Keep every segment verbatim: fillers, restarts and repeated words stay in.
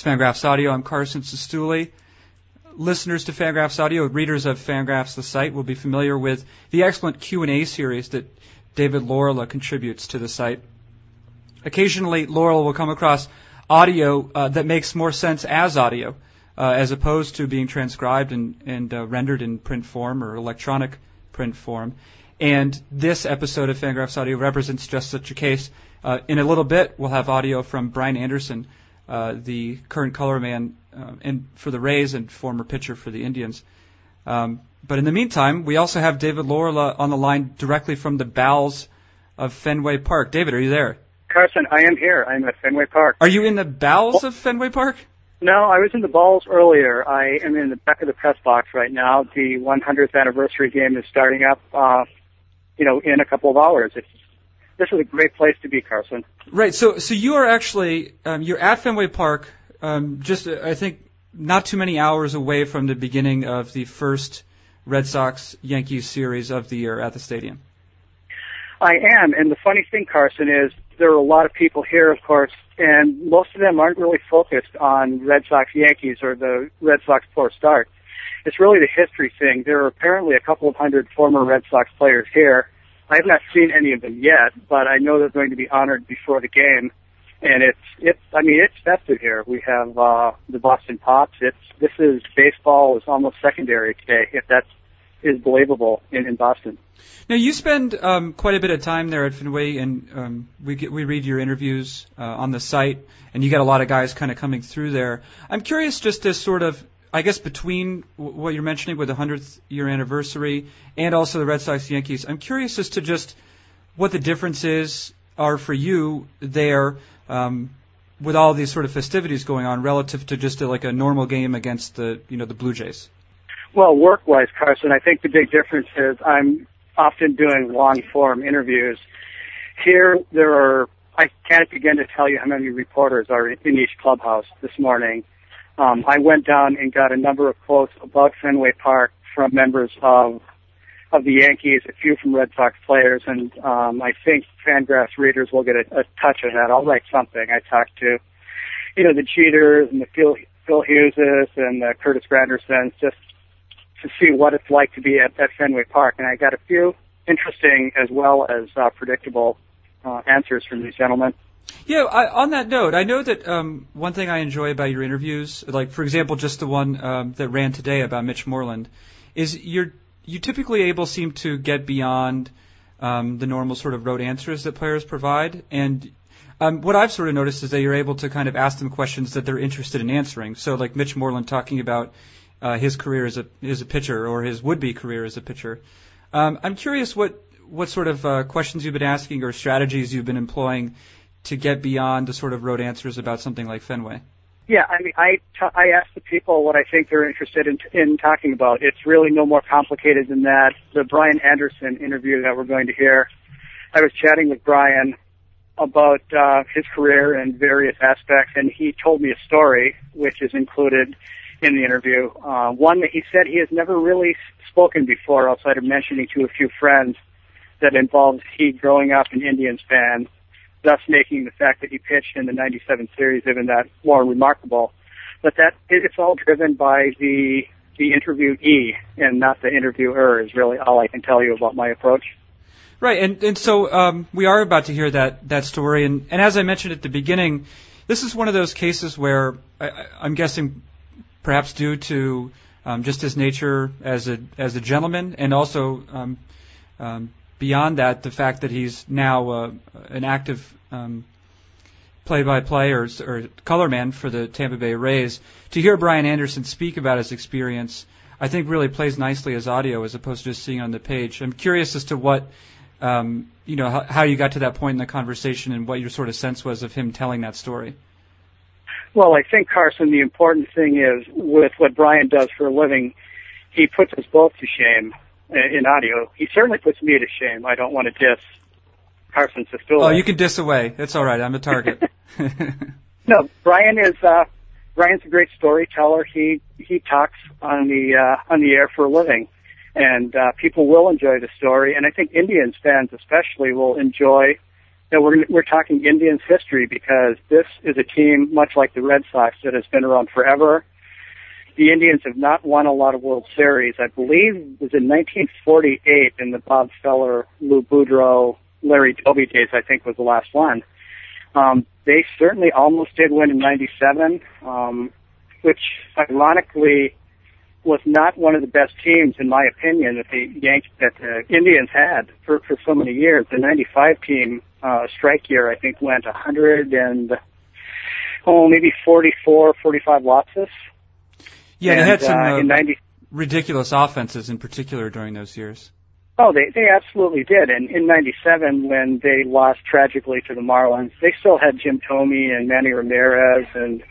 It's Fangraphs Audio. I'm Carson Cistulli. Listeners to Fangraphs Audio, readers of Fangraphs, the site, will be familiar with the excellent Q and A series that David Laurila contributes to the site. Occasionally, Laurila will come across audio uh, that makes more sense as audio, uh, as opposed to being transcribed and, and uh, rendered in print form or electronic print form. And this episode of Fangraphs Audio represents just such a case. Uh, in a little bit, we'll have audio from Brian Anderson, uh, the current color man uh, and for the Rays and former pitcher for the Indians. Um, but in the meantime, we also have David Laurila on the line directly from the bowels of Fenway Park. David, are you there? Carson, I am here. I'm at Fenway Park. Are you in the bowels of Fenway Park? No, I was in the balls earlier. I am in the back of the press box right now. The one hundredth anniversary game is starting up, uh, you know, in a couple of hours. It's, this is a great place to be, Carson. Right. So, so you are actually um, you're at Fenway Park, um, just uh, I think not too many hours away from the beginning of the first Red Sox-Yankees series of the year at the stadium. I am, and the funny thing, Carson, is there are a lot of people here, of course, and most of them aren't really focused on Red Sox-Yankees or the Red Sox poor start. It's really the history thing. There are apparently a couple of hundred former Red Sox players here. I have not seen any of them yet, but I know they're going to be honored before the game. And it's, it's I mean, it's festive here. We have uh, the Boston Pops. It's this is baseball is almost secondary today, if that is believable in, in Boston. Now, you spend um, quite a bit of time there at Fenway, and um, we get, we read your interviews uh, on the site, and you got a lot of guys kind of coming through there. I'm curious just this sort of, I guess, between w- what you're mentioning with the hundredth year anniversary and also the Red Sox-Yankees, I'm curious as to just what the differences are for you there um, with all these sort of festivities going on relative to just a, like a normal game against the, you know, the Blue Jays. Well, work-wise, Carson, I think the big difference is I'm often doing long-form interviews. Here, there are, I can't begin to tell you how many reporters are in each clubhouse this morning. Um, I went down and got a number of quotes about Fenway Park from members of of the Yankees, a few from Red Sox players, and um, I think Fangraphs readers will get a, a touch of that. I'll write something. I talked to, you know, the Cheaters and the Phil, Phil Hugheses and the Curtis Grandersons, just to see what it's like to be at, at Fenway Park. And I got a few interesting as well as uh, predictable uh, answers from these gentlemen. Yeah, I, on that note, I know that um, one thing I enjoy about your interviews, like, for example, just the one um, that ran today about Mitch Moreland, is you're you typically able seem to get beyond um, the normal sort of rote answers that players provide. And um, what I've sort of noticed is that you're able to kind of ask them questions that they're interested in answering. So, like Mitch Moreland talking about Uh, his career as a as a pitcher, or his would-be career as a pitcher. Um, I'm curious what what sort of uh, questions you've been asking or strategies you've been employing to get beyond the sort of rote answers about something like Fenway. Yeah, I mean, I, t- I ask the people what I think they're interested in, t- in talking about. It's really no more complicated than that. The Brian Anderson interview that we're going to hear, I was chatting with Brian about uh, his career and various aspects, and he told me a story, which is included in the interview, uh, one that he said he has never really spoken before outside of mentioning to a few friends that involved he growing up an Indians fan, thus making the fact that he pitched in the ninety-seven series even that more remarkable. But that it's all driven by the the interviewee and not the interviewer is really all I can tell you about my approach. Right, and, and so um, we are about to hear that, that story. And, and as I mentioned at the beginning, this is one of those cases where I, I'm guessing perhaps due to um, just his nature as a as a gentleman, and also um, um, beyond that, the fact that he's now uh, an active um, play-by-play or, or color man for the Tampa Bay Rays. To hear Brian Anderson speak about his experience, I think really plays nicely as audio as opposed to just seeing on the page. I'm curious as to what um, you know how, how you got to that point in the conversation and what your sort of sense was of him telling that story. Well, I think, Carson, the important thing is with what Brian does for a living, he puts us both to shame in audio. He certainly puts me to shame. I don't want to diss Carson Cistulli. Oh, you can diss away. It's all right. I'm a target. No, Brian is uh, Brian's a great storyteller. He he talks on the uh, on the air for a living, and uh, people will enjoy the story. And I think Indians fans especially will enjoy know, we're we're talking Indians history, because this is a team much like the Red Sox that has been around forever. The Indians have not won a lot of World Series. I believe it was in nineteen forty-eight in the Bob Feller, Lou Boudreau, Larry Doby days, I think, was the last one. Um, they certainly almost did win in ninety-seven, um, which ironically was not one of the best teams, in my opinion, that the Yankees, that the Indians had for, for so many years. The ninety-five team uh, strike year, I think, went one hundred and, oh, maybe forty-four, forty-five losses. Yeah, and, they had some uh, uh, ninety ridiculous offenses in particular during those years. Oh, they, they absolutely did. And in ninety-seven, when they lost tragically to the Marlins, they still had Jim Thome and Manny Ramirez, and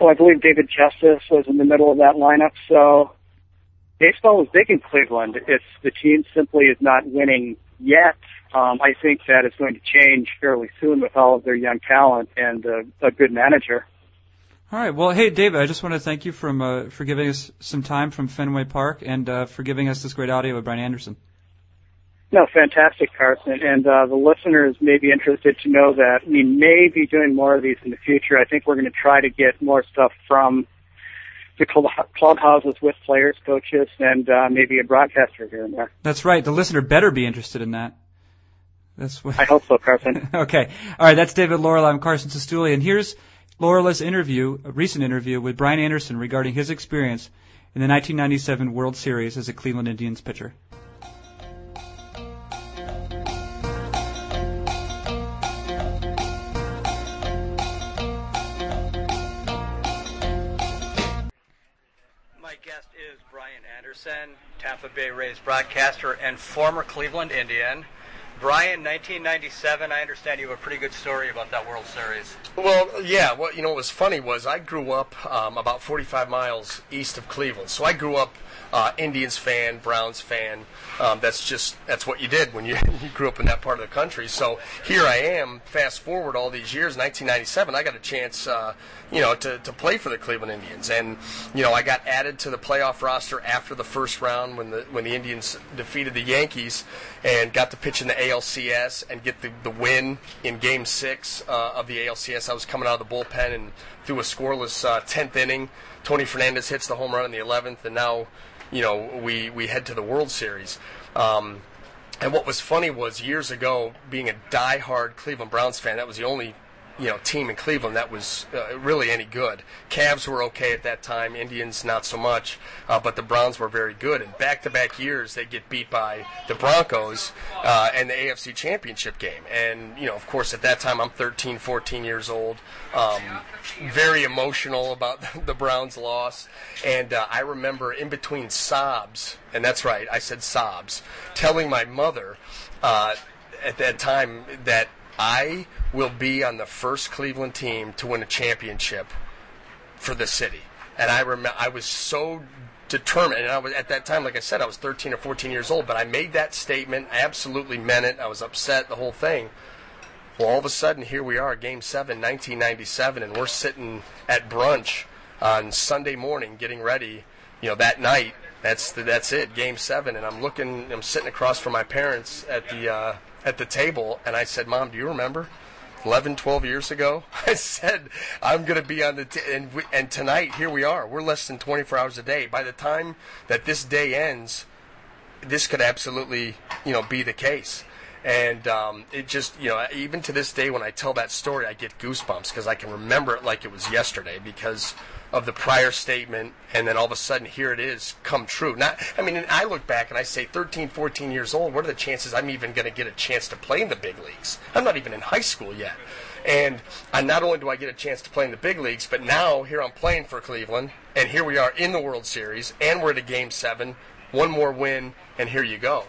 well, I believe David Justice was in the middle of that lineup. So baseball was big in Cleveland. It's, the team simply is not winning yet. Um, I think that it's going to change fairly soon with all of their young talent and uh, a good manager. All right. Well, hey, David, I just want to thank you from, uh, for giving us some time from Fenway Park and uh, for giving us this great audio with Brian Anderson. No, fantastic, Carson. And uh, the listeners may be interested to know that we may be doing more of these in the future. I think we're going to try to get more stuff from the clubhouses with players, coaches, and uh, maybe a broadcaster here and there. That's right. The listener better be interested in that. That's what I hope so, Carson. Okay. All right. That's David Laurila. I'm Carson Cistulli. And here's Laurila's interview, a recent interview with Brian Anderson regarding his experience in the nineteen ninety-seven World Series as a Cleveland Indians pitcher. Tampa Bay Rays broadcaster and former Cleveland Indian. Brian, nineteen ninety-seven, I understand you have a pretty good story about that World Series. Well, yeah. What, you know, what was funny was I grew up um, about forty-five miles east of Cleveland. So I grew up uh, Indians fan, Browns fan. Um, that's just that's what you did when you, you grew up in that part of the country. So here I am, fast forward all these years, nineteen ninety-seven, I got a chance uh, you know, to, to play for the Cleveland Indians. And, you know, I got added to the playoff roster after the first round when the, when the Indians defeated the Yankees and got to pitch in the A L C S and get the, the win in Game six uh, of the A L C S. I was coming out of the bullpen and threw a scoreless uh, tenth inning. Tony Fernandez hits the home run in the eleventh, and now, you know, we, we head to the World Series. Um, and what was funny was years ago, being a diehard Cleveland Browns fan, that was the only, you know, team in Cleveland that was uh, really any good. Cavs were okay at that time, Indians not so much, uh, but the Browns were very good. And back-to-back years, they get beat by the Broncos uh, and the A F C Championship game. And, you know, of course, at that time, I'm thirteen, fourteen years old, um, very emotional about the Browns' loss. And uh, I remember in between sobs, and that's right, I said sobs, telling my mother uh, at that time that I will be on the first Cleveland team to win a championship for the city. And I remember I was so determined. And I was, at that time, like I said, I was thirteen or fourteen years old. But I made that statement. I absolutely meant it. I was upset, the whole thing. Well, all of a sudden, here we are, Game seven, nineteen ninety-seven, and we're sitting at brunch on Sunday morning getting ready, you know, that night. That's the, that's it, Game seven. And I'm looking, I'm sitting across from my parents at the uh, – at the table, and I said, Mom, do you remember eleven, twelve years ago? I said, I'm going to be on the t- and we, and tonight, here we are. We're less than twenty-four hours a day. By the time that this day ends, this could absolutely, you know, be the case. And um, it just, you know, even to this day when I tell that story, I get goosebumps because I can remember it like it was yesterday because of the prior statement, and then all of a sudden, here it is, come true. Not, I mean, and I look back and I say, thirteen, fourteen years old, what are the chances I'm even going to get a chance to play in the big leagues? I'm not even in high school yet. And I, not only do I get a chance to play in the big leagues, but now here I'm playing for Cleveland, and here we are in the World Series, and we're at a Game seven, one more win, and here you go.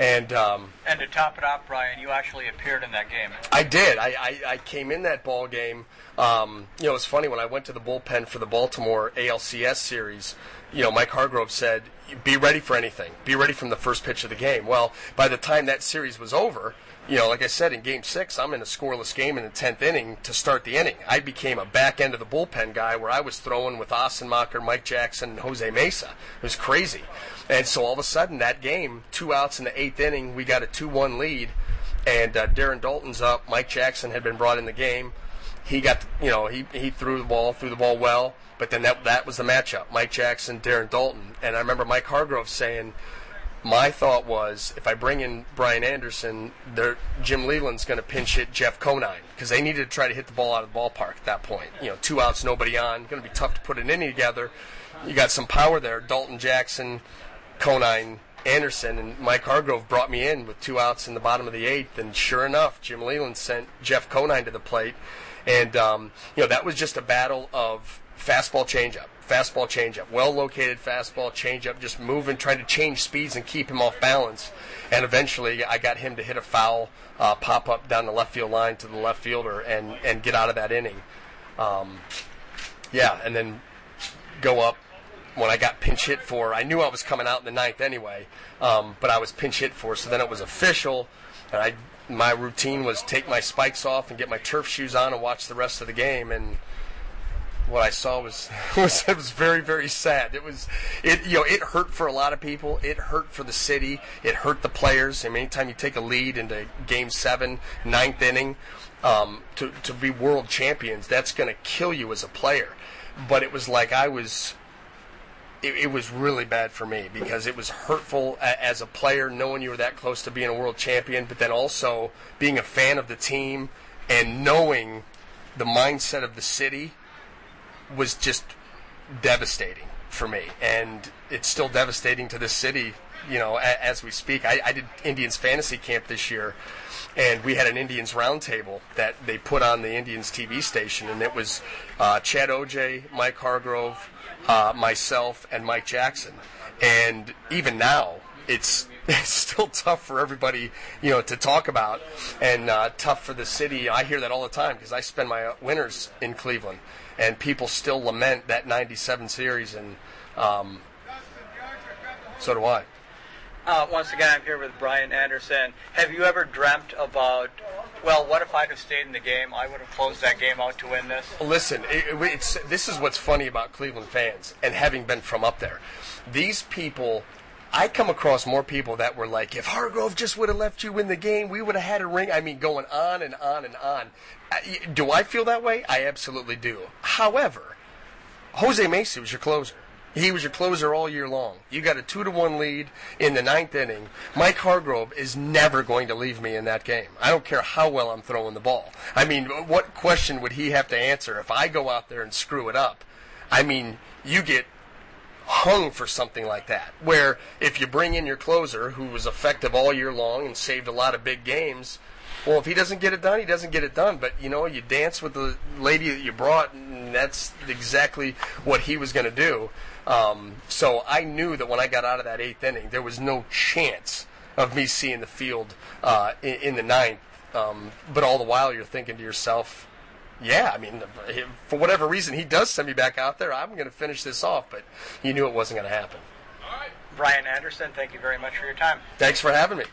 And um, and to top it off, Brian, you actually appeared in that game. I did. I, I, I came in that ball game. Um, you know, it's funny, when I went to the bullpen for the Baltimore A L C S series, you know, Mike Hargrove said, be ready for anything. Be ready from the first pitch of the game. Well, by the time that series was over, you know, like I said, in Game six, I'm in a scoreless game in the tenth inning to start the inning. I became a back end of the bullpen guy where I was throwing with Assenmacher, Mike Jackson, and Jose Mesa. It was crazy. And so all of a sudden that game, two outs in the eighth inning, we got a two one lead, and uh, Darren Dalton's up. Mike Jackson had been brought in the game. He got, you know, he, he threw the ball, threw the ball well, but then that that was the matchup, Mike Jackson, Darren Dalton. And I remember Mike Hargrove saying, my thought was, if I bring in Brian Anderson, Jim Leyland's going to pinch hit Jeff Conine, because they needed to try to hit the ball out of the ballpark at that point. You know, two outs, nobody on, going to be tough to put an inning together. You got some power there, Dalton, Jackson, Conine, Anderson, and Mike Hargrove brought me in with two outs in the bottom of the eighth, and sure enough, Jim Leyland sent Jeff Conine to the plate. And, um, you know, that was just a battle of fastball changeup, fastball changeup, well-located fastball changeup, just moving, trying to change speeds and keep him off balance. And eventually I got him to hit a foul uh, pop-up down the left field line to the left fielder and, and get out of that inning. Um, yeah, and then go up when I got pinch hit for. I knew I was coming out in the ninth anyway, um, but I was pinch hit for, so then it was official, and I my routine was take my spikes off and get my turf shoes on and watch the rest of the game. And what I saw was, was it was very, very sad. It was, it you know, it hurt for a lot of people. It hurt for the city. It hurt the players. I mean, anytime you take a lead into game seven, ninth inning, um, to to be world champions, that's going to kill you as a player. But it was like I was. It, it was really bad for me, because it was hurtful as a player knowing you were that close to being a world champion, but then also being a fan of the team and knowing the mindset of the city was just devastating for me. And it's still devastating to this city, you know, a, as we speak. I, I did Indians Fantasy Camp this year, and we had an Indians roundtable that they put on the Indians T V station, and it was uh, Chad O J, Mike Hargrove, Uh, myself, and Mike Jackson. And even now, it's, it's still tough for everybody, you know, to talk about, and uh, tough for the city. I hear that all the time, because I spend my winters in Cleveland, and people still lament that ninety-seven series, and um, so do I. Uh, once again, I'm here with Brian Anderson. Have you ever dreamt about, well, what if I'd have stayed in the game? I would have closed that game out to win this. Listen, it, it's, this is what's funny about Cleveland fans, and having been from up there. These people, I come across more people that were like, if Hargrove just would have left you in the game, we would have had a ring. I mean, going on and on and on. Do I feel that way? I absolutely do. However, Jose Mesa was your closer. He was your closer all year long. You got a two to one lead in the ninth inning. Mike Hargrove is never going to leave me in that game. I don't care how well I'm throwing the ball. I mean, what question would he have to answer if I go out there and screw it up? I mean, you get hung for something like that, where if you bring in your closer, who was effective all year long and saved a lot of big games, well, if he doesn't get it done, he doesn't get it done. But, you know, you dance with the lady that you brought, and that's exactly what he was going to do. Um, so I knew that when I got out of that eighth inning, there was no chance of me seeing the field uh, in, in the ninth. Um, but all the while you're thinking to yourself, yeah, I mean, for whatever reason he does send me back out there, I'm going to finish this off. But you knew it wasn't going to happen. All right. Brian Anderson, thank you very much for your time. Thanks for having me.